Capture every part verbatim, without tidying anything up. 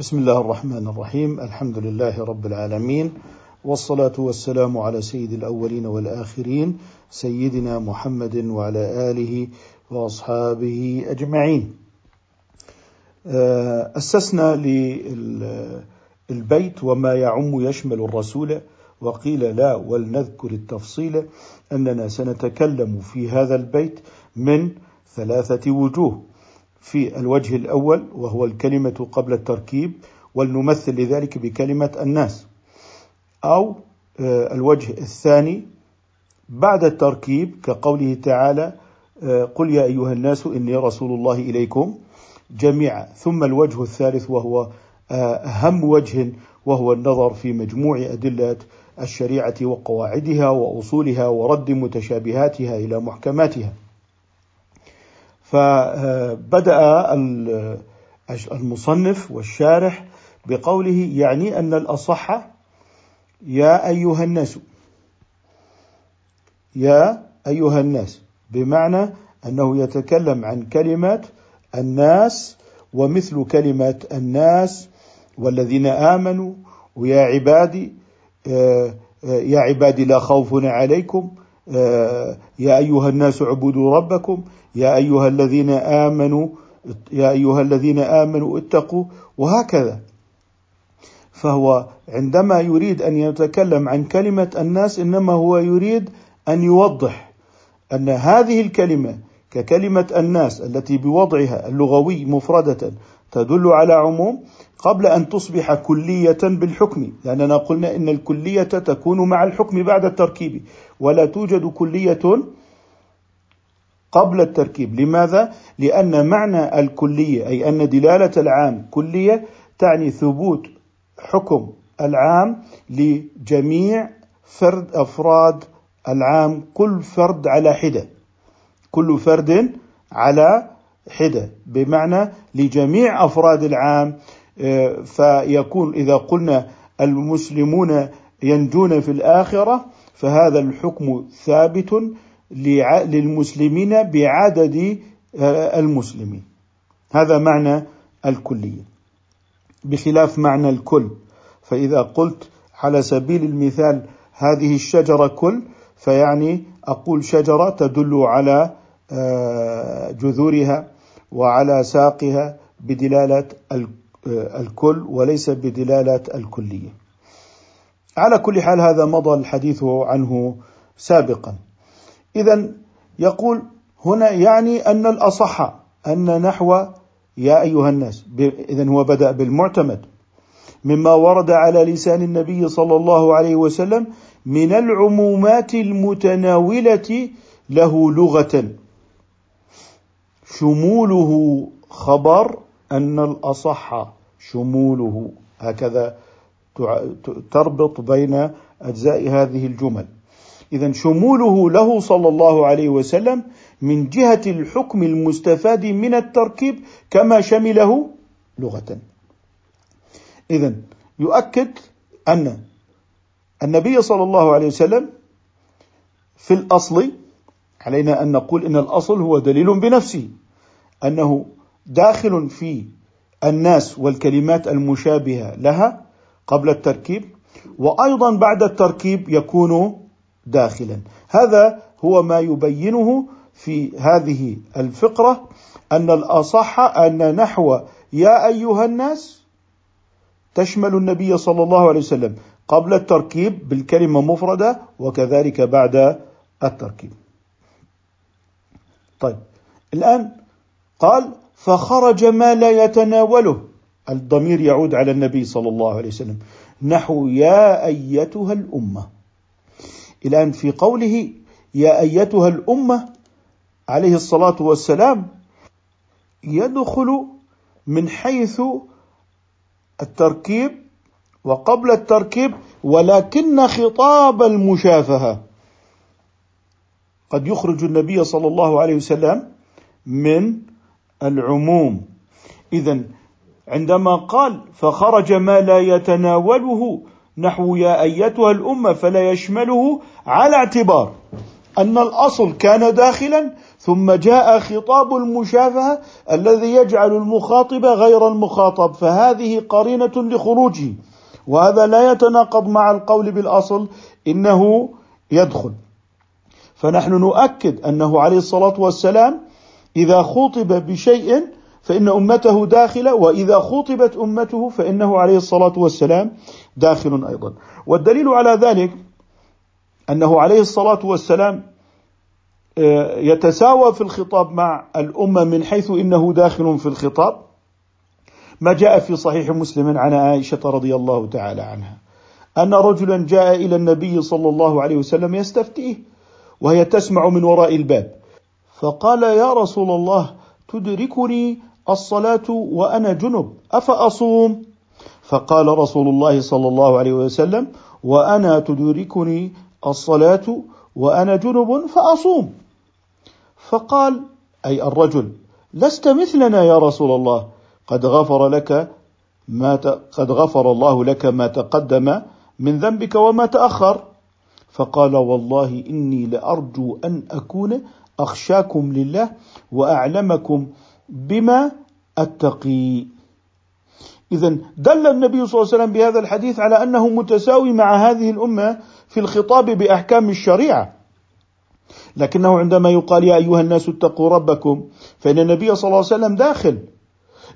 بسم الله الرحمن الرحيم. الحمد لله رب العالمين، والصلاة والسلام على سيد الأولين والآخرين سيدنا محمد وعلى آله وأصحابه أجمعين. أسسنا للبيت وما يعم يشمل الرسول، وقيل لا ولنذكر التفصيل، أننا سنتكلم في هذا البيت من ثلاثة وجوه. في الوجه الأول وهو الكلمة قبل التركيب، ولنمثل لذلك بكلمة الناس، أو الوجه الثاني بعد التركيب كقوله تعالى قل يا أيها الناس إني رسول الله إليكم جميعا، ثم الوجه الثالث وهو أهم وجه، وهو النظر في مجموع أدلة الشريعة وقواعدها وأصولها ورد متشابهاتها إلى محكماتها. فبدأ المصنف والشارح بقوله يعني أن الأصح يا أيها الناس، يا أيها الناس، بمعنى أنه يتكلم عن كلمة الناس، ومثل كلمة الناس والذين آمنوا، ويا عبادي، يا عبادي لا خوف عليكم، يا أيها الناس اعبدوا ربكم، يا أيها الذين آمنوا، يا أيها الذين آمنوا اتقوا، وهكذا. فهو عندما يريد أن يتكلم عن كلمة الناس إنما هو يريد أن يوضح أن هذه الكلمة ككلمة الناس التي بوضعها اللغوي مفردة تدل على عموم، قبل أن تصبح كلية بالحكم، لأننا قلنا إن الكلية تكون مع الحكم بعد التركيب، ولا توجد كلية قبل التركيب. لماذا؟ لأن معنى الكلية أي أن دلالة العام كلية تعني ثبوت حكم العام لجميع فرد أفراد العام، كل فرد على حدة، كل فرد على حدة، بمعنى لجميع أفراد العام. فيكون إذا قلنا المسلمون ينجون في الآخرة، فهذا الحكم ثابت للمسلمين بعدد المسلمين. هذا معنى الكلية، بخلاف معنى الكل. فإذا قلت على سبيل المثال هذه الشجرة كل، فيعني أقول شجرة تدل على جذورها وعلى ساقها بدلالة الكل، وليس بدلالة الكلية. على كل حال هذا مضى الحديث عنه سابقا. إذن يقول هنا يعني أن الأصح أن نحو يا أيها الناس. إذن هو بدأ بالمعتمد، مما ورد على لسان النبي صلى الله عليه وسلم من العمومات المتناولة له لغة، شموله خبر أن الأصح، شموله، هكذا تربط بين أجزاء هذه الجمل. إذن شموله له صلى الله عليه وسلم من جهة الحكم المستفاد من التركيب كما شمله لغة. إذن يؤكد أن النبي صلى الله عليه وسلم في الأصل، علينا أن نقول إن الأصل هو دليل بنفسه، أنه داخل في الناس والكلمات المشابهة لها قبل التركيب، وأيضا بعد التركيب يكون داخلا. هذا هو ما يبينه في هذه الفقرة، أن الأصح أن نحو يا أيها الناس تشمل النبي صلى الله عليه وسلم قبل التركيب بالكلمة مفردة، وكذلك بعد التركيب. طيب، الآن قال فخرج ما لا يتناوله، الضمير يعود على النبي صلى الله عليه وسلم، نحو يا أيتها الأمة. الآن في قوله يا أيتها الأمة عليه الصلاة والسلام يدخل من حيث التركيب وقبل التركيب، ولكن خطاب المشافهة قد يخرج النبي صلى الله عليه وسلم من العموم. إذن عندما قال فخرج ما لا يتناوله نحو يا أيتها الأمة، فلا يشمله على اعتبار أن الأصل كان داخلا، ثم جاء خطاب المشافهة الذي يجعل المخاطب غير المخاطب، فهذه قرينة لخروجه، وهذا لا يتناقض مع القول بالأصل إنه يدخل. فنحن نؤكد أنه عليه الصلاة والسلام إذا خطب بشيء فإن أمته داخلة، وإذا خطبت أمته فإنه عليه الصلاة والسلام داخل أيضا. والدليل على ذلك أنه عليه الصلاة والسلام يتساوى في الخطاب مع الأمة من حيث إنه داخل في الخطاب، ما جاء في صحيح مسلم عن عائشة رضي الله تعالى عنها أن رجلا جاء إلى النبي صلى الله عليه وسلم يستفتيه وهي تسمع من وراء الباب، فقال يا رسول الله تدركني الصلاة وأنا جنب أفأصوم؟ فقال رسول الله صلى الله عليه وسلم وأنا تدركني الصلاة وأنا جنب فأصوم. فقال أي الرجل لست مثلنا يا رسول الله، قد غفر لك ما ت... قد غفر الله لك ما تقدم من ذنبك وما تأخر. فقال والله إني لأرجو أن أكون أخشاكم لله وأعلمكم بما أتقي. إذن دل النبي صلى الله عليه وسلم بهذا الحديث على أنه متساوي مع هذه الأمة في الخطاب بأحكام الشريعة، لكنه عندما يقال يا أيها الناس اتقوا ربكم فإن النبي صلى الله عليه وسلم داخل،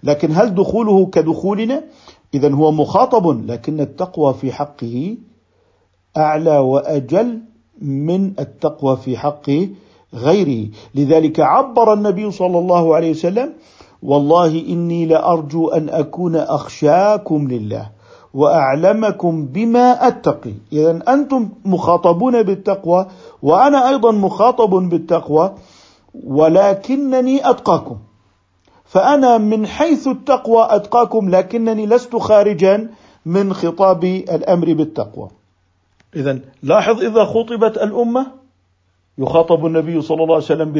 لكن هل دخوله كدخولنا؟ إذن هو مخاطب، لكن التقوى في حقه أعلى وأجل من التقوى في حق غيره. لذلك عبر النبي صلى الله عليه وسلم والله إني لأرجو أن أكون أخشاكم لله وأعلمكم بما أتقي. إذن أنتم مخاطبون بالتقوى وأنا أيضا مخاطب بالتقوى، ولكنني أتقاكم، فأنا من حيث التقوى أتقاكم، لكنني لست خارجا من خطاب الأمر بالتقوى. إذن لاحظ إذا خطبت الأمة يخاطب النبي صلى الله عليه وسلم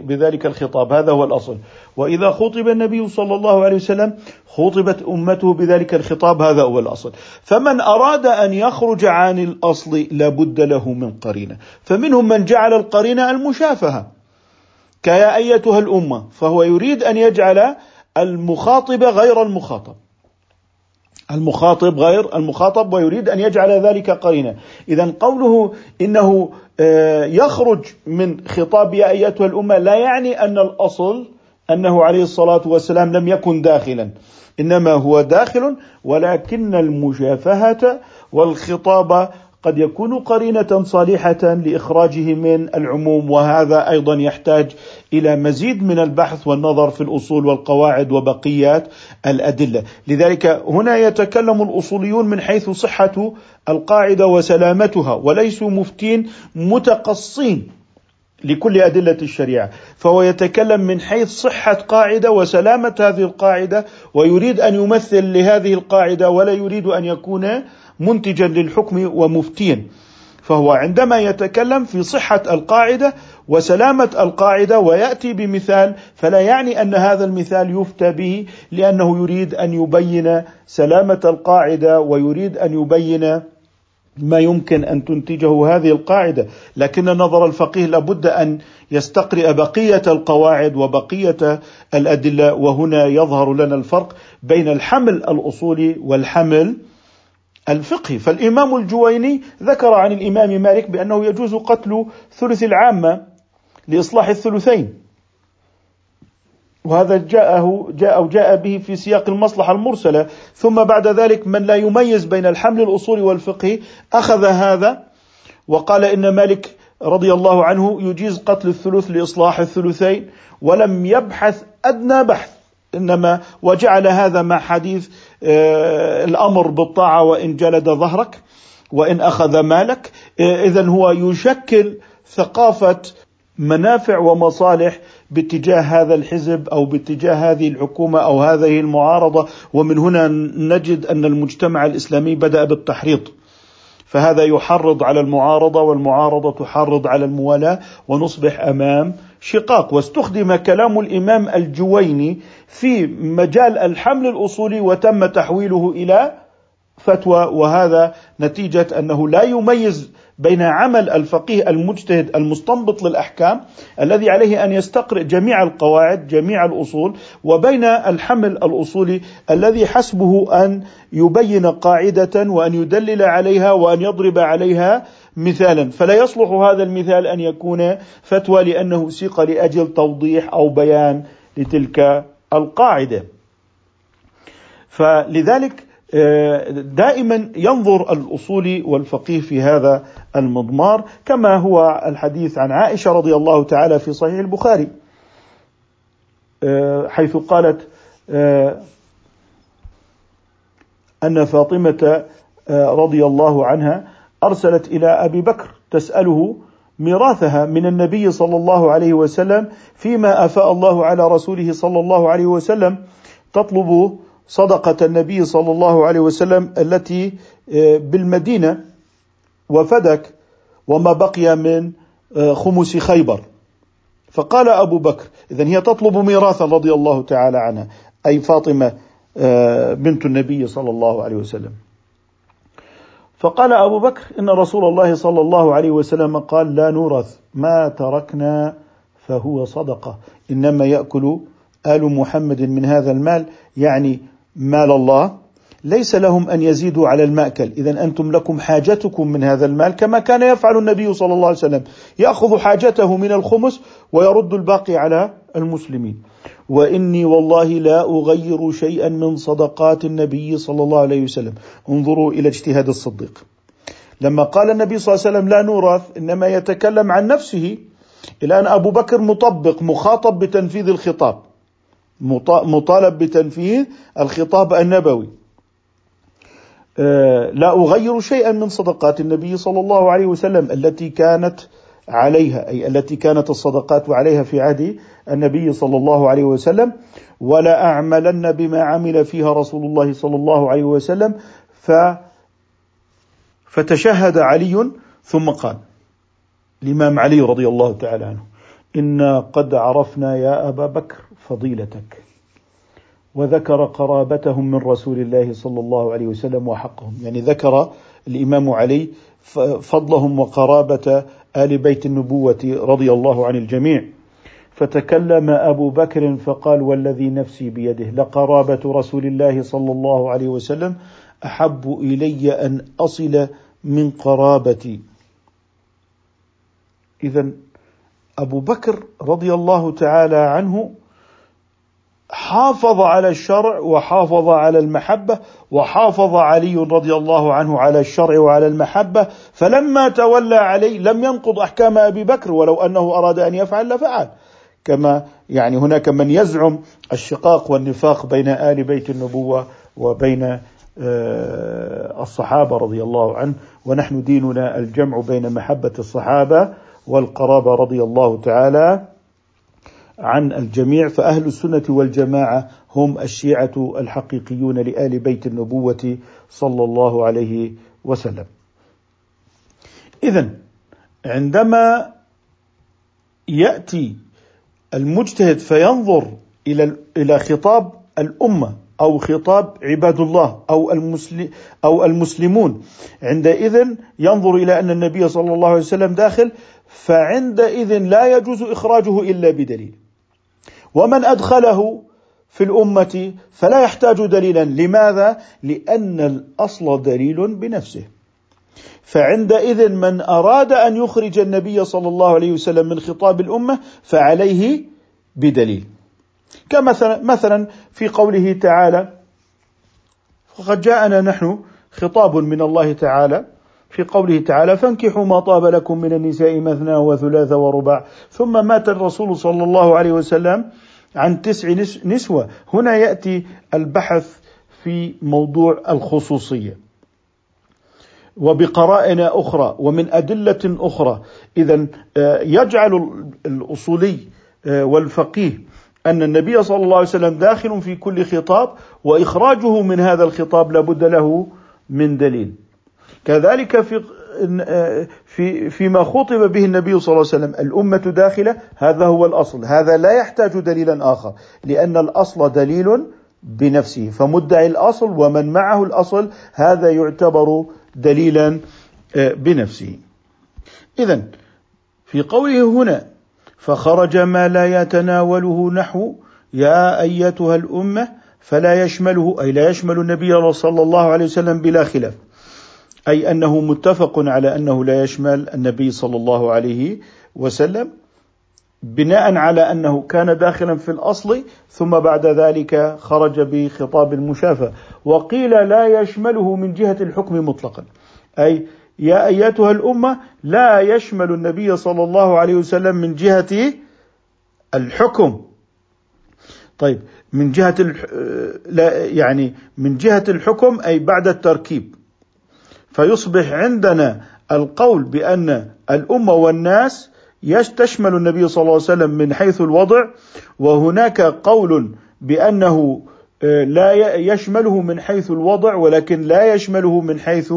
بذلك الخطاب، هذا هو الأصل، وإذا خطب النبي صلى الله عليه وسلم خطبت أمته بذلك الخطاب، هذا هو الأصل. فمن أراد أن يخرج عن الأصل لابد له من قرينة، فمنهم من جعل القرينة المشافهة كيا أيتها الأمة، فهو يريد أن يجعل المخاطب غير المخاطب المخاطب غير المخاطب ويريد أن يجعل ذلك قرينة. إذن قوله إنه يخرج من خطاب يا أيتها الأمة لا يعني أن الأصل أنه عليه الصلاة والسلام لم يكن داخلا، إنما هو داخل، ولكن المشافهة والخطاب قد يكون قرينة صالحة لإخراجه من العموم، وهذا أيضا يحتاج إلى مزيد من البحث والنظر في الأصول والقواعد وبقيات الأدلة. لذلك هنا يتكلم الأصوليون من حيث صحة القاعدة وسلامتها، وليسوا مفتين متقصين لكل أدلة الشريعة، فهو يتكلم من حيث صحة قاعدة وسلامة هذه القاعدة، ويريد أن يمثل لهذه القاعدة ولا يريد أن يكون منتجا للحكم ومفتيا. فهو عندما يتكلم في صحة القاعدة وسلامة القاعدة ويأتي بمثال فلا يعني أن هذا المثال يفتى به، لأنه يريد أن يبين سلامة القاعدة ويريد أن يبين ما يمكن أن تنتجه هذه القاعدة، لكن نظر الفقيه لابد أن يستقرئ بقية القواعد وبقية الأدلة، وهنا يظهر لنا الفرق بين الحمل الأصولي والحمل الفقهي. فالإمام الجويني ذكر عن الإمام مالك بأنه يجوز قتل ثلث العامة لإصلاح الثلثين، وهذا جاءه جاء وجاء به في سياق المصلحة المرسلة، ثم بعد ذلك من لا يميز بين الحمل الأصولي والفقهي أخذ هذا وقال إن مالك رضي الله عنه يجيز قتل الثلث لإصلاح الثلثين، ولم يبحث أدنى بحث، إنما وجعل هذا مع حديث الأمر بالطاعة وإن جلد ظهرك وإن أخذ مالك. إذن هو يشكل ثقافة منافع ومصالح باتجاه هذا الحزب أو باتجاه هذه الحكومة أو هذه المعارضة، ومن هنا نجد أن المجتمع الإسلامي بدأ بالتحريض، فهذا يحرض على المعارضة والمعارضة تحرض على الموالاة، ونصبح أمام شقاق. واستخدم كلام الإمام الجويني في مجال الحمل الأصولي وتم تحويله إلى فتوى، وهذا نتيجة أنه لا يميز بين عمل الفقيه المجتهد المستنبط للأحكام الذي عليه أن يستقرئ جميع القواعد جميع الأصول، وبين الحمل الأصولي الذي حسبه أن يبين قاعدة وأن يدلل عليها وأن يضرب عليها مثالا، فلا يصلح هذا المثال أن يكون فتوى لأنه سيق لأجل توضيح أو بيان لتلك القاعدة. فلذلك دائما ينظر الأصولي والفقيه في هذا المضمار، كما هو الحديث عن عائشة رضي الله تعالى في صحيح البخاري حيث قالت أن فاطمة رضي الله عنها أرسلت إلى أبي بكر تسأله ميراثها من النبي صلى الله عليه وسلم فيما أفاء الله على رسوله صلى الله عليه وسلم، تطلب صدقة النبي صلى الله عليه وسلم التي بالمدينة وفدك وما بقي من خمس خيبر. فقال أبو بكر، إذن هي تطلب ميراثا رضي الله تعالى عنها، أي فاطمة بنت النبي صلى الله عليه وسلم. فقال أبو بكر إن رسول الله صلى الله عليه وسلم قال لا نورث، ما تركنا فهو صدقة، إنما يأكل آل محمد من هذا المال، يعني مال الله، ليس لهم أن يزيدوا على المأكل، إذن أنتم لكم حاجتكم من هذا المال، كما كان يفعل النبي صلى الله عليه وسلم، يأخذ حاجته من الخمس ويرد الباقي على المسلمين. وإني والله لا أغير شيئا من صدقات النبي صلى الله عليه وسلم. انظروا إلى اجتهاد الصديق لما قال النبي صلى الله عليه وسلم لا نورث، إنما يتكلم عن نفسه. الآن أبو بكر مطبق مخاطب بتنفيذ الخطاب، مطالب بتنفيذ الخطاب النبوي. لا أغير شيئا من صدقات النبي صلى الله عليه وسلم التي كانت عليها، أي التي كانت الصدقات عليها في عهد النبي صلى الله عليه وسلم، ولا أعملن بما عمل فيها رسول الله صلى الله عليه وسلم. ف فتشهد علي ثم قال الإمام علي رضي الله تعالى عنه إنا قد عرفنا يا أبا بكر فضيلتك، وذكر قرابتهم من رسول الله صلى الله عليه وسلم وحقهم، يعني ذكر الإمام علي فضلهم وقرابة آل بيت النبوة رضي الله عن الجميع. فتكلم أبو بكر فقال والذي نفسي بيده لقرابة رسول الله صلى الله عليه وسلم أحب إلي أن أصل من قرابتي. إذن أبو بكر رضي الله تعالى عنه حافظ على الشرع وحافظ على المحبة، وحافظ علي رضي الله عنه على الشرع وعلى المحبة، فلما تولى علي لم ينقض أحكام أبي بكر، ولو أنه أراد أن يفعل لفعل، كما يعني هناك من يزعم الشقاق والنفاق بين آل بيت النبوة وبين الصحابة رضي الله عنه، ونحن ديننا الجمع بين محبة الصحابة والقرابة رضي الله تعالى عن الجميع. فأهل السنة والجماعة هم الشيعة الحقيقيون لآل بيت النبوة صلى الله عليه وسلم. إذن عندما يأتي المجتهد فينظر إلى إلى خطاب الأمة أو خطاب عباد الله أو المسلم أو المسلمون، عندئذ ينظر إلى أن النبي صلى الله عليه وسلم داخل، فعندئذ لا يجوز إخراجه إلا بدليل، ومن أدخله في الأمة فلا يحتاج دليلا. لماذا؟ لأن الأصل دليل بنفسه. فعندئذ من أراد أن يخرج النبي صلى الله عليه وسلم من خطاب الأمة فعليه بدليل، كمثلا مثلا في قوله تعالى فقد جاءنا نحن خطاب من الله تعالى في قوله تعالى فانكحوا ما طاب لكم من النساء مثنى وثلاث ورباع. ثم مات الرسول صلى الله عليه وسلم عن تسع نسوة. هنا يأتي البحث في موضوع الخصوصية، وبقرائن أخرى ومن أدلة أخرى. إذن يجعل الأصولي والفقيه أن النبي صلى الله عليه وسلم داخل في كل خطاب، وإخراجه من هذا الخطاب لابد له من دليل. كذلك في في فيما خطب به النبي صلى الله عليه وسلم الأمة داخلة، هذا هو الأصل، هذا لا يحتاج دليلا آخر، لأن الأصل دليل بنفسه، فمدعي الأصل ومن معه الأصل هذا يعتبر دليلا بنفسه. إذن في قوله هنا فخرج ما لا يتناوله نحو يا أيتها الأمة فلا يشمله، أي لا يشمل النبي صلى الله عليه وسلم بلا خلاف، أي أنه متفق على أنه لا يشمل النبي صلى الله عليه وسلم بناء على أنه كان داخلا في الأصل ثم بعد ذلك خرج بخطاب المشافة. وقيل لا يشمله من جهة الحكم مطلقا، أي يا أيتها الأمة لا يشمل النبي صلى الله عليه وسلم من جهة الحكم. طيب من جهة لا يعني من جهة الحكم أي بعد التركيب، فيصبح عندنا القول بأن الأمة والناس يشمل النبي صلى الله عليه وسلم من حيث الوضع، وهناك قول بأنه لا يشمله من حيث الوضع ولكن لا يشمله من حيث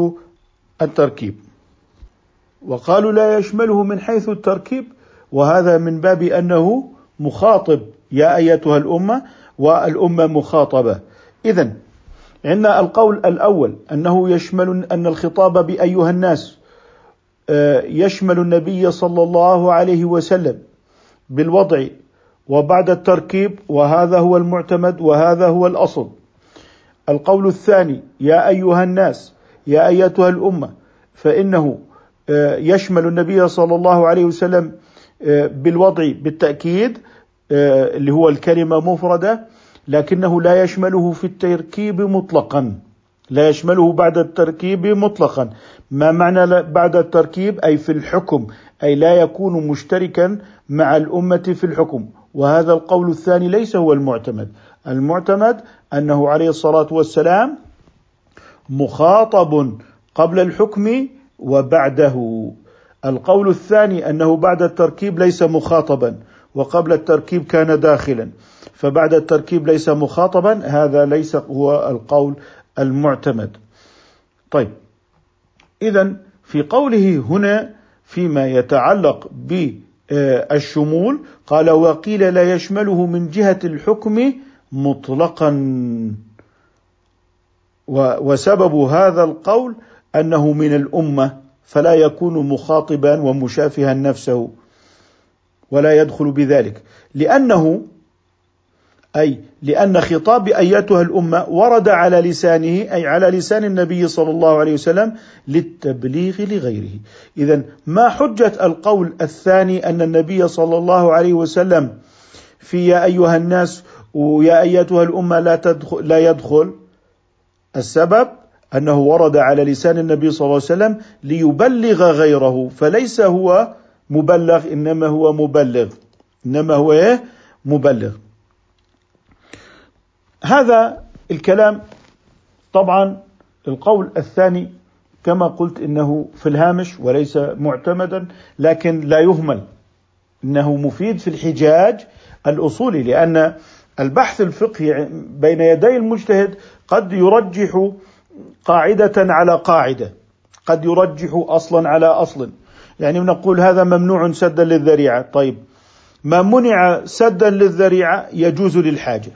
التركيب. وقالوا لا يشمله من حيث التركيب، وهذا من باب أنه مخاطب يا أيتها الأمة والأمة مخاطبة. إذن عندنا القول الأول أنه يشمل أن الخطاب بأيها الناس يشمل النبي صلى الله عليه وسلم بالوضع وبعد التركيب، وهذا هو المعتمد وهذا هو الأصل. القول الثاني يا أيها الناس يا أيتها الأمة، فإنه يشمل النبي صلى الله عليه وسلم بالوضع بالتأكيد اللي هو الكلمة مفردة، لكنه لا يشمله في التركيب مطلقا، لا يشمله بعد التركيب مطلقا. ما معنى بعد التركيب؟ أي في الحكم، أي لا يكون مشتركا مع الأمة في الحكم، وهذا القول الثاني ليس هو المعتمد. المعتمد أنه عليه الصلاة والسلام مخاطب قبل الحكم وبعده. القول الثاني أنه بعد التركيب ليس مخاطبا، وقبل التركيب كان داخلا، فبعد التركيب ليس مخاطبا، هذا ليس هو القول المعتمد. طيب إذن في قوله هنا فيما يتعلق بالشمول قال وقيل لا يشمله من جهة الحكم مطلقا، وسبب هذا القول أنه من الأمة فلا يكون مخاطبا ومشافها نفسه ولا يدخل بذلك، لأنه أي لأن خطاب أيتها الأمة ورد على لسانه أي على لسان النبي صلى الله عليه وسلم للتبليغ لغيره. إذن ما حجة القول الثاني أن النبي صلى الله عليه وسلم في يا أيها الناس ويا أيتها الأمة لا تدخل لا يدخل؟ السبب أنه ورد على لسان النبي صلى الله عليه وسلم ليبلغ غيره، فليس هو مبلغ إنما هو مبلغ إنما هو إيه؟ مبلغ. هذا الكلام طبعا القول الثاني كما قلت إنه في الهامش وليس معتمدا، لكن لا يهمل إنه مفيد في الحجاج الأصولي، لأن البحث الفقهي بين يدي المجتهد قد يرجح قاعدة على قاعدة، قد يرجح أصلا على أصل. يعني نقول هذا ممنوع سدا للذريعة، طيب ما منع سدا للذريعة يجوز للحاجة،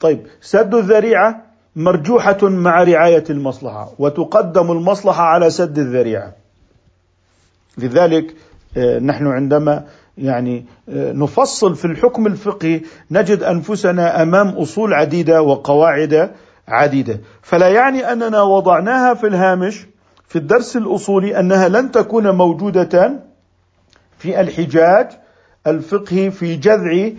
طيب سد الذريعة مرجوحة مع رعاية المصلحة وتقدم المصلحة على سد الذريعة. لذلك نحن عندما يعني نفصل في الحكم الفقهي نجد أنفسنا أمام أصول عديدة وقواعد عديدة، فلا يعني أننا وضعناها في الهامش في الدرس الأصولي أنها لن تكون موجودة في الحجاج الفقهي في جذع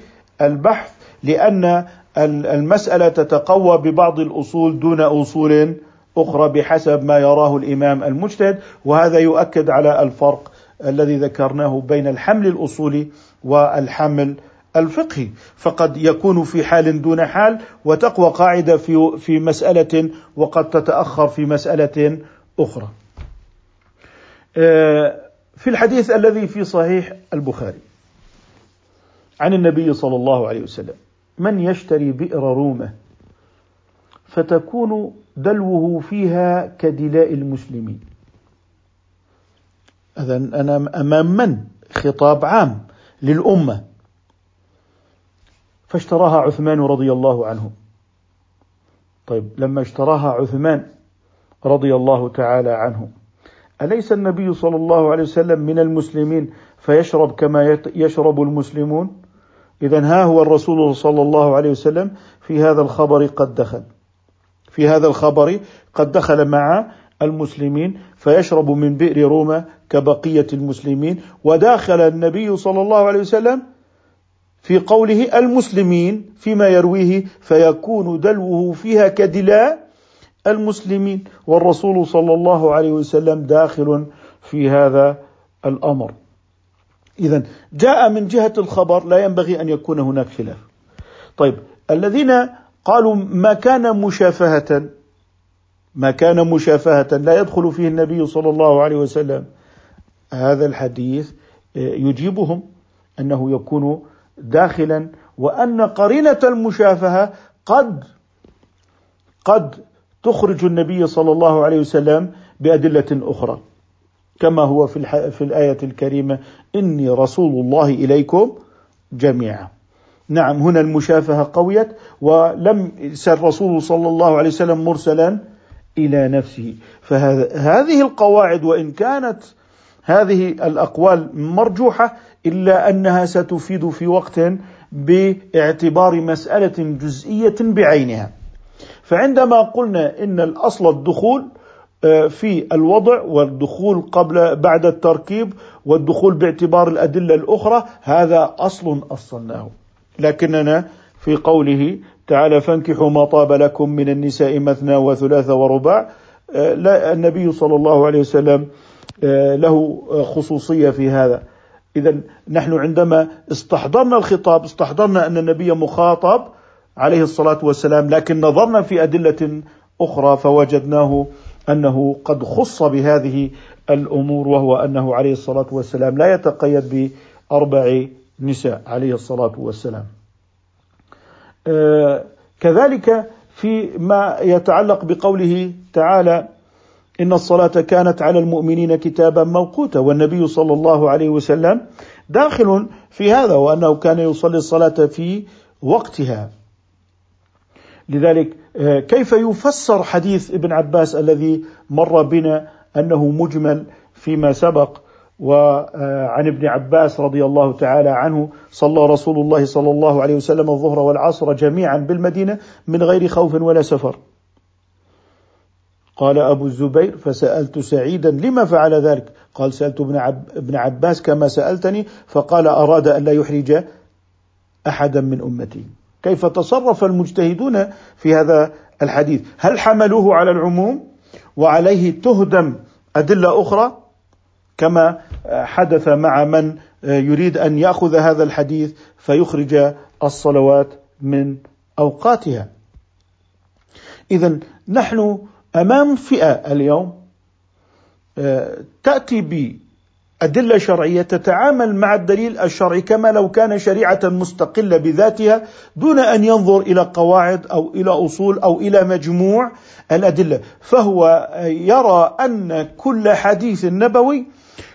البحث، لأن المسألة تتقوى ببعض الأصول دون أصول أخرى بحسب ما يراه الإمام المجتهد، وهذا يؤكد على الفرق الذي ذكرناه بين الحمل الأصولي والحمل الفقهي. فقد يكون في حال دون حال وتقوى قاعدة في في مسألة وقد تتأخر في مسألة أخرى. في الحديث الذي في صحيح البخاري عن النبي صلى الله عليه وسلم من يشتري بئر رومة فتكون دلوه فيها كدلاء المسلمين. إذن أنا أمام من؟ خطاب عام للأمة، فاشتراها عثمان رضي الله عنه. طيب لما اشتراها عثمان رضي الله تعالى عنه، أليس النبي صلى الله عليه وسلم من المسلمين فيشرب كما يشرب المسلمون؟ إذن ها هو الرسول صلى الله عليه وسلم في هذا الخبر قد دخل في هذا الخبر قد دخل مع المسلمين فيشرب من بئر روما كبقية المسلمين، وداخل النبي صلى الله عليه وسلم في قوله المسلمين فيما يرويه فيكون دلوه فيها كدلاء المسلمين، والرسول صلى الله عليه وسلم داخل في هذا الأمر. إذن جاء من جهة الخبر، لا ينبغي أن يكون هناك خلاف. طيب الذين قالوا ما كان مشافهة ما كان مشافهة لا يدخل فيه النبي صلى الله عليه وسلم، هذا الحديث يجيبهم أنه يكون داخلا، وأن قرينة المشافهة قد قد تخرج النبي صلى الله عليه وسلم بأدلة أخرى، كما هو في الح... في الآية الكريمة إني رسول الله إليكم جميعا. نعم هنا المشافهة قويت، ولم يسر الرسول صلى الله عليه وسلم مرسلا إلى نفسه. فهذه القواعد وإن كانت هذه الأقوال مرجوحة إلا أنها ستفيد في وقت باعتبار مسألة جزئية بعينها. فعندما قلنا إن الأصل الدخول في الوضع والدخول قبل بعد التركيب والدخول باعتبار الأدلة الأخرى، هذا أصل أصلناه، لكننا في قوله تعالى فانكحوا ما طاب لكم من النساء مثنى وثلاث ورباع، لا النبي صلى الله عليه وسلم له خصوصية في هذا. إذن نحن عندما استحضرنا الخطاب استحضرنا أن النبي مخاطب عليه الصلاة والسلام، لكن نظرنا في أدلة أخرى فوجدناه أنه قد خص بهذه الأمور، وهو أنه عليه الصلاة والسلام لا يتقيد بأربع نساء عليه الصلاة والسلام. كذلك فيما يتعلق بقوله تعالى إن الصلاة كانت على المؤمنين كتابا موقوتا، والنبي صلى الله عليه وسلم داخل في هذا، وأنه كان يصلي الصلاة في وقتها. لذلك كيف يفسر حديث ابن عباس الذي مر بنا أنه مجمل فيما سبق، وعن ابن عباس رضي الله تعالى عنه صلى رسول الله صلى الله عليه وسلم الظهر والعصر جميعا بالمدينة من غير خوف ولا سفر. قال أبو الزبير فسألت سعيدا لما فعل ذلك، قال سألت ابن, عب ابن عباس كما سألتني، فقال أراد أن لا يحرج أحدا من أمتي. كيف تصرف المجتهدون في هذا الحديث؟ هل حملوه على العموم وعليه تهدم أدلة أخرى كما حدث مع من يريد أن يأخذ هذا الحديث فيخرج الصلوات من أوقاتها؟ إذن نحن أمام فئة اليوم تأتي بأدلة شرعية تتعامل مع الدليل الشرعي كما لو كان شريعة مستقلة بذاتها، دون أن ينظر إلى قواعد أو إلى أصول أو إلى مجموع الأدلة. فهو يرى أن كل حديث نبوي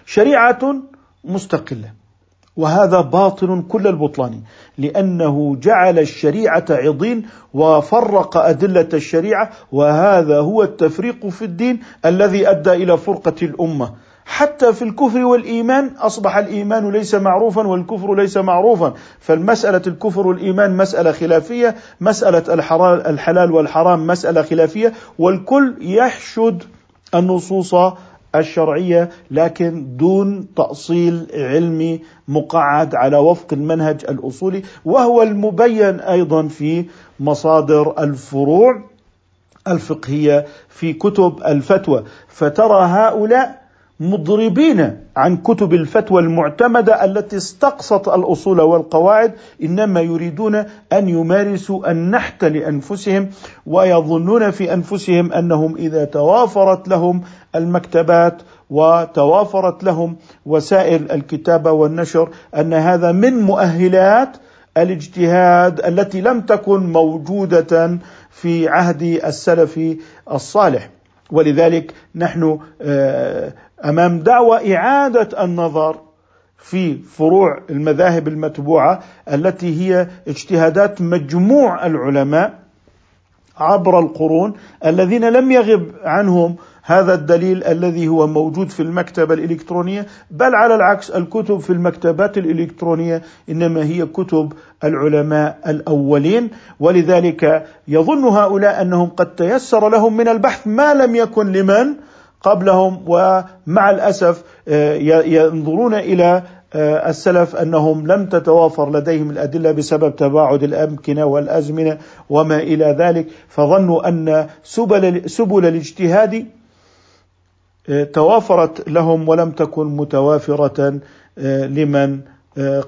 شريعة مستقلة، وهذا باطل كل البطلان، لأنه جعل الشريعة عضين وفرق أدلة الشريعة، وهذا هو التفريق في الدين الذي أدى إلى فرقة الأمة. حتى في الكفر والإيمان أصبح الإيمان ليس معروفا والكفر ليس معروفا، فالمسألة الكفر والإيمان مسألة خلافية، مسألة الحلال والحرام مسألة خلافية، والكل يحشد النصوص الشرعية لكن دون تأصيل علمي مقعد على وفق المنهج الأصولي، وهو المبين أيضا في مصادر الفروع الفقهية في كتب الفتوى. فترى هؤلاء مضربين عن كتب الفتوى المعتمدة التي استقصت الأصول والقواعد، إنما يريدون أن يمارسوا النحت لأنفسهم، ويظنون في أنفسهم أنهم إذا توافرت لهم المكتبات وتوافرت لهم وسائل الكتابة والنشر أن هذا من مؤهلات الاجتهاد التي لم تكن موجودة في عهد السلف الصالح. ولذلك نحن أمام دعوة إعادة النظر في فروع المذاهب المتبوعة التي هي اجتهادات مجموع العلماء عبر القرون الذين لم يغب عنهم هذا الدليل الذي هو موجود في المكتبة الإلكترونية، بل على العكس الكتب في المكتبات الإلكترونية إنما هي كتب العلماء الأولين، ولذلك يظن هؤلاء أنهم قد تيسر لهم من البحث ما لم يكن لمن قبلهم، ومع الأسف ينظرون إلى السلف أنهم لم تتوافر لديهم الأدلة بسبب تباعد الأمكنة والأزمنة وما إلى ذلك، فظنوا أن سبل, سبل الاجتهاد توافرت لهم ولم تكن متوافرة لمن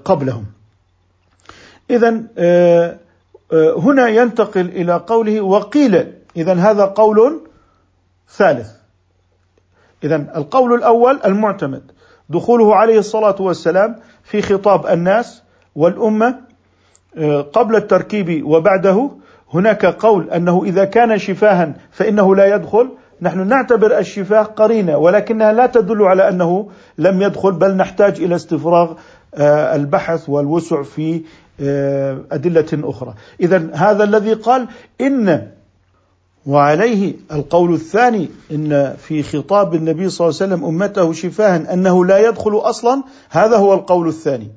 قبلهم. إذن هنا ينتقل إلى قوله وقيل، إذن هذا قول ثالث. إذن القول الأول المعتمد دخوله عليه الصلاة والسلام في خطاب الناس والأمة قبل التركيب وبعده، هناك قول أنه إذا كان شفاها فإنه لا يدخل، نحن نعتبر الشفاه قرينة ولكنها لا تدل على أنه لم يدخل، بل نحتاج إلى استفراغ البحث والوسع في أدلة أخرى. إذن هذا الذي قال إن، وعليه القول الثاني إن في خطاب النبي صلى الله عليه وسلم أمته شفاها أنه لا يدخل أصلا، هذا هو القول الثاني،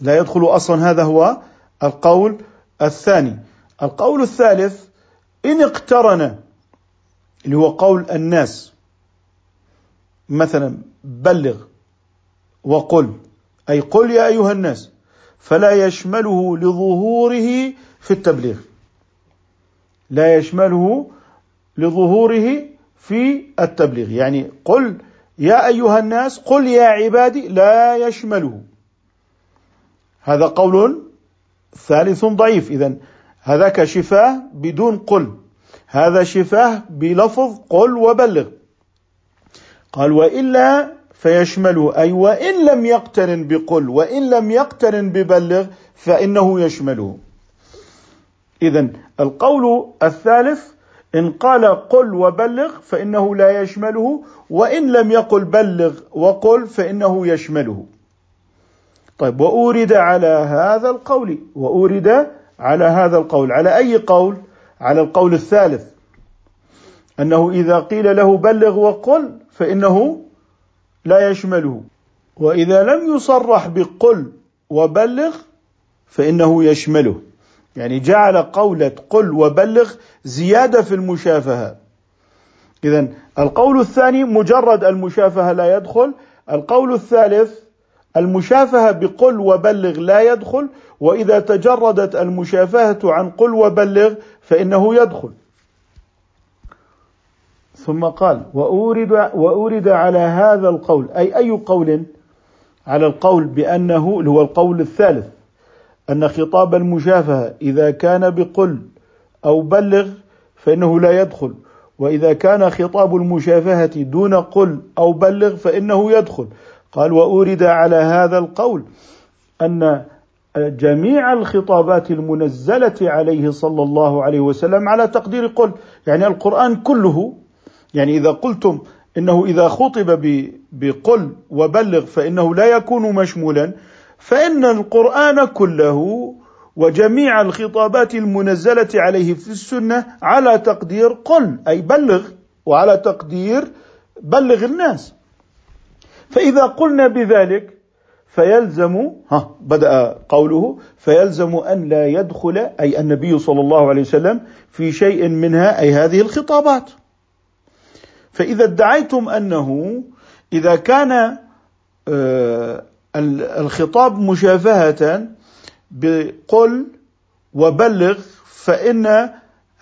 لا يدخل أصلا، هذا هو القول الثاني. القول الثالث إن اقترن اللي هو قول الناس، مثلا بلغ وقل، أي قل يا أيها الناس، فلا يشمله لظهوره في التبليغ، لا يشمله لظهوره في التبليغ، يعني قل يا أيها الناس، قل يا عبادي، لا يشمله، هذا قول ثالث ضعيف. إذن هذاك شفاه بدون قل، هذا شفاه بلفظ قل وبلغ. قال وإلا فيشمله، أي وإن لم يقترن بقل وإن لم يقترن ببلغ فإنه يشمله. إذن القول الثالث إن قال قل وبلغ فإنه لا يشمله، وإن لم يقل بلغ وقل فإنه يشمله. طيب وأورد على هذا القول، وأورد على هذا القول، على أي قول؟ على القول الثالث أنه إذا قيل له بلغ وقل فإنه لا يشمله، وإذا لم يصرح بقل وبلغ فإنه يشمله، يعني جعل قولة قل وبلغ زيادة في المشافهة. إذن القول الثاني مجرد المشافهة لا يدخل، القول الثالث المشافهة بقل وبلغ لا يدخل، وإذا تجردت المشافهة عن قل وبلغ فإنه يدخل. ثم قال وأورد, وأورد على هذا القول، أي أي قول؟ على القول بأنه هو القول الثالث أن خطاب المشافهة إذا كان بقل أو بلغ فإنه لا يدخل، وإذا كان خطاب المشافهة دون قل أو بلغ فإنه يدخل. قال وأورد على هذا القول أن جميع الخطابات المنزلة عليه صلى الله عليه وسلم على تقدير قل، يعني القرآن كله، يعني إذا قلتم إنه إذا خطب بقل وبلغ فإنه لا يكون مشمولا، فإن القرآن كله وجميع الخطابات المنزلة عليه في السنة على تقدير قل أي بلغ، وعلى تقدير بلغ الناس. فإذا قلنا بذلك فيلزم، ها بدأ قوله، فيلزم أن لا يدخل، أي النبي صلى الله عليه وسلم، في شيء منها، أي هذه الخطابات. فإذا ادعيتم أنه إذا كان آه الخطاب مشافهة بقل وبلغ فإن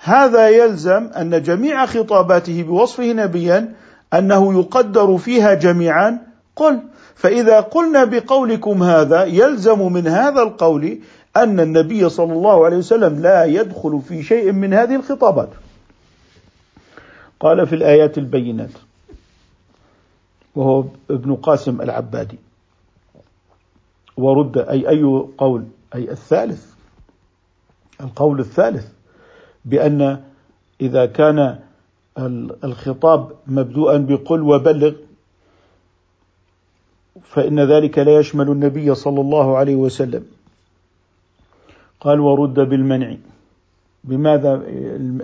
هذا يلزم أن جميع خطاباته بوصفه نبيا أنه يقدر فيها جميعا قل. فإذا قلنا بقولكم هذا يلزم من هذا القول أن النبي صلى الله عليه وسلم لا يدخل في شيء من هذه الخطابات. قال في الآيات البينات، وهو ابن قاسم العبادي، ورد، أي أي قول؟ أي الثالث، القول الثالث بأن إذا كان الخطاب مبدوءا بقل وبلغ فإن ذلك لا يشمل النبي صلى الله عليه وسلم. قال ورد بالمنع. بماذا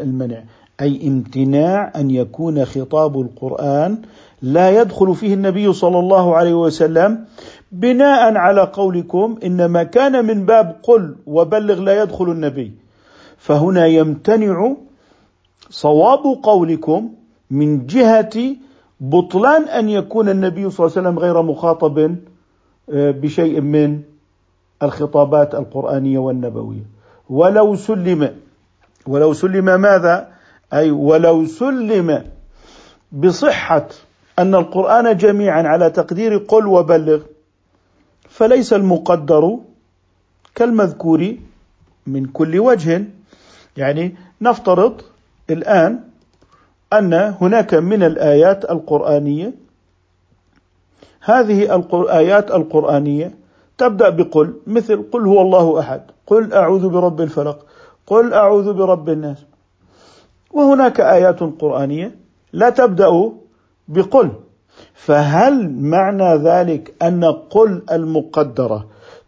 المنع؟ أي امتناع أن يكون خطاب القرآن لا يدخل فيه النبي صلى الله عليه وسلم بناء على قولكم إنما كان من باب قل وبلغ لا يدخل النبي، فهنا يمتنع صواب قولكم من جهة بطلان أن يكون النبي صلى الله عليه وسلم غير مخاطب بشيء من الخطابات القرآنية والنبوية. ولو سلم ولو سلم ماذا؟ أي ولو سلم بصحة أن القرآن جميعا على تقدير قل وبلغ، فليس المقدر كالمذكور من كل وجه. يعني نفترض الآن أن هناك من الآيات القرآنية، هذه الآيات القرآنية تبدأ بقل، مثل قل هو الله أحد، قل أعوذ برب الفلق، قل أعوذ برب الناس. وهناك آيات قرآنية لا تبدأ بقل، فهل معنى ذلك أن قل المقدرة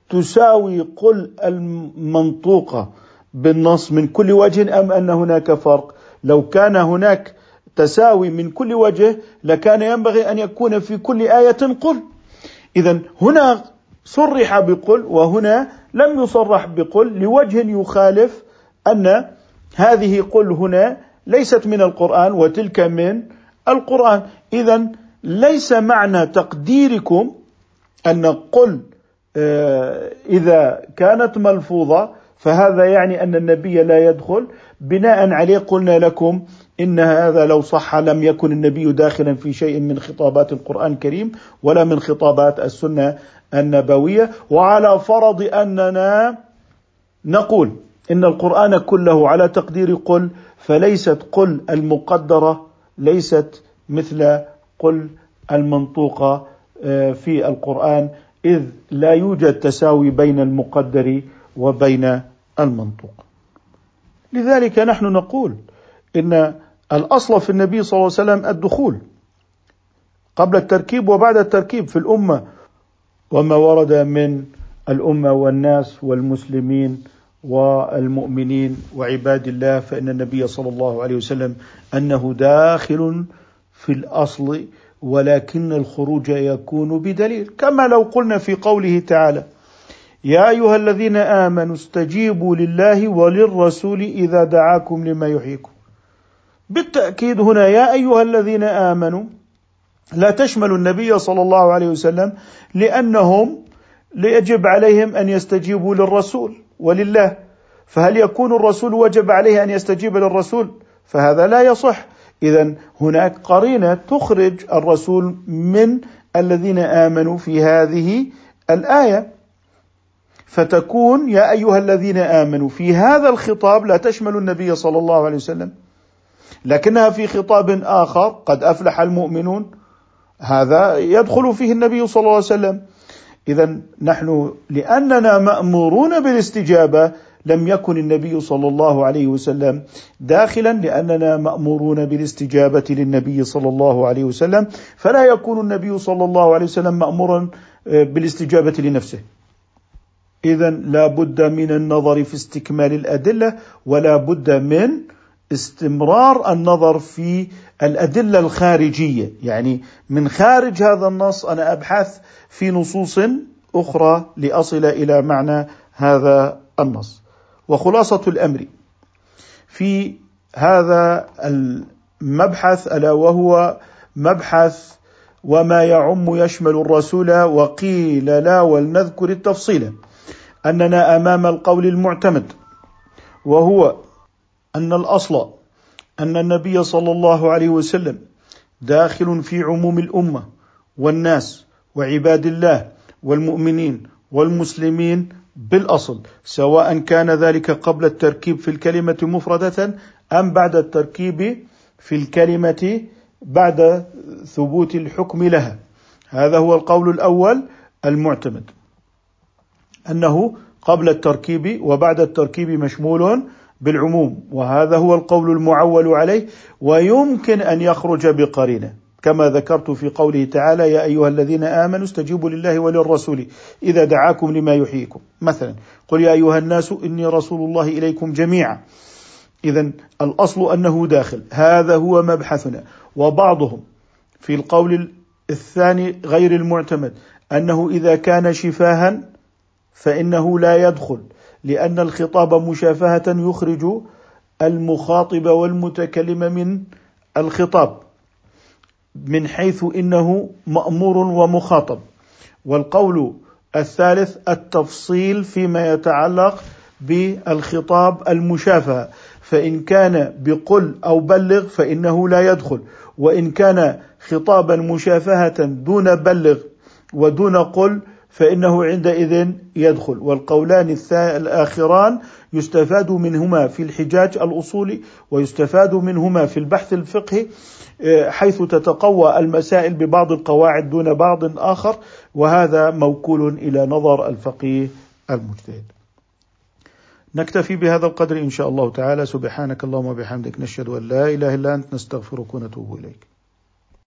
تساوي قل المنطوقة بالنص من كل وجه، أم أن هناك فرق؟ لو كان هناك تساوي من كل وجه لكان ينبغي أن يكون في كل آية قل. إذن هنا صرح بقل وهنا لم يصرح بقل لوجه يخالف أن هذه قل هنا ليست من القرآن وتلك من القرآن. إذن ليس معنى تقديركم أن قل إذا كانت ملفوظة فهذا يعني أن النبي لا يدخل، بناء عليه قلنا لكم إن هذا لو صح لم يكن النبي داخلا في شيء من خطابات القرآن الكريم ولا من خطابات السنة النبوية. وعلى فرض أننا نقول إن القرآن كله على تقدير قل، فليست قل المقدرة ليست مثل قل المنطوقة في القرآن، إذ لا يوجد تساوي بين المقدر وبين المنطوق. لذلك نحن نقول إن الأصل في النبي صلى الله عليه وسلم الدخول قبل التركيب وبعد التركيب في الأمة، وما ورد من الأمة والناس والمسلمين والمؤمنين وعباد الله فإن النبي صلى الله عليه وسلم أنه داخل في الأصل، ولكن الخروج يكون بدليل، كما لو قلنا في قوله تعالى يا أيها الذين آمنوا استجيبوا لله وللرسول إذا دعاكم لما يحييكم. بالتأكيد هنا يا أيها الذين آمنوا لا تشمل النبي صلى الله عليه وسلم، لأنهم يجب عليهم أن يستجيبوا للرسول ولله، فهل يكون الرسول وجب عليه أن يستجيب للرسول؟ فهذا لا يصح. إذن هناك قرينة تخرج الرسول من الذين آمنوا في هذه الآية، فتكون يا أيها الذين آمنوا في هذا الخطاب لا تشمل النبي صلى الله عليه وسلم، لكنها في خطاب آخر قد أفلح المؤمنون هذا يدخل فيه النبي صلى الله عليه وسلم. إذن نحن لأننا مأمورون بالاستجابة لم يكن النبي صلى الله عليه وسلم داخلا، لأننا مأمورون بالاستجابة للنبي صلى الله عليه وسلم، فلا يكون النبي صلى الله عليه وسلم مأمورا بالاستجابة لنفسه. إذن لا بد من النظر في استكمال الأدلة، ولا بد من استمرار النظر في الأدلة الخارجية، يعني من خارج هذا النص أنا أبحث في نصوص أخرى لأصل إلى معنى هذا النص. وخلاصة الأمر في هذا المبحث ألا وهو مبحث وما يعم يشمل الرسول وقيل لا، ولنذكر التفصيل، أننا أمام القول المعتمد، وهو أن الأصل أن النبي صلى الله عليه وسلم داخل في عموم الأمة والناس وعباد الله والمؤمنين والمسلمين بالأصل، سواء كان ذلك قبل التركيب في الكلمة مفردة أم بعد التركيب في الكلمة بعد ثبوت الحكم لها. هذا هو القول الأول المعتمد، أنه قبل التركيب وبعد التركيب مشمول بالعموم، وهذا هو القول المعول عليه، ويمكن أن يخرج بقرينة كما ذكرت في قوله تعالى: يا أيها الذين آمنوا استجيبوا لله وللرسول إذا دعاكم لما يحييكم مثلا. قل يا أيها الناس إني رسول الله إليكم جميعا. إذن الأصل أنه داخل، هذا هو مبحثنا. وبعضهم في القول الثاني غير المعتمد أنه إذا كان شفاها فإنه لا يدخل، لأن الخطاب مشافهة يخرج المخاطب والمتكلم من الخطاب من حيث إنه مأمور ومخاطب. والقول الثالث التفصيل فيما يتعلق بالخطاب المشافهة، فإن كان بقل أو بلغ فإنه لا يدخل، وإن كان خطابا مشافهة دون بلغ ودون قل فإنه عندئذ يدخل. والقولان الآخران يستفاد منهما في الحجاج الأصولي، ويستفاد منهما في البحث الفقهي حيث تتقوى المسائل ببعض القواعد دون بعض آخر، وهذا موكول إلى نظر الفقيه المجتهد. نكتفي بهذا القدر إن شاء الله تعالى. سبحانك اللهم وبحمدك، نشهد أن لا إله إلا أنت، نستغفرك ونتوب إليك.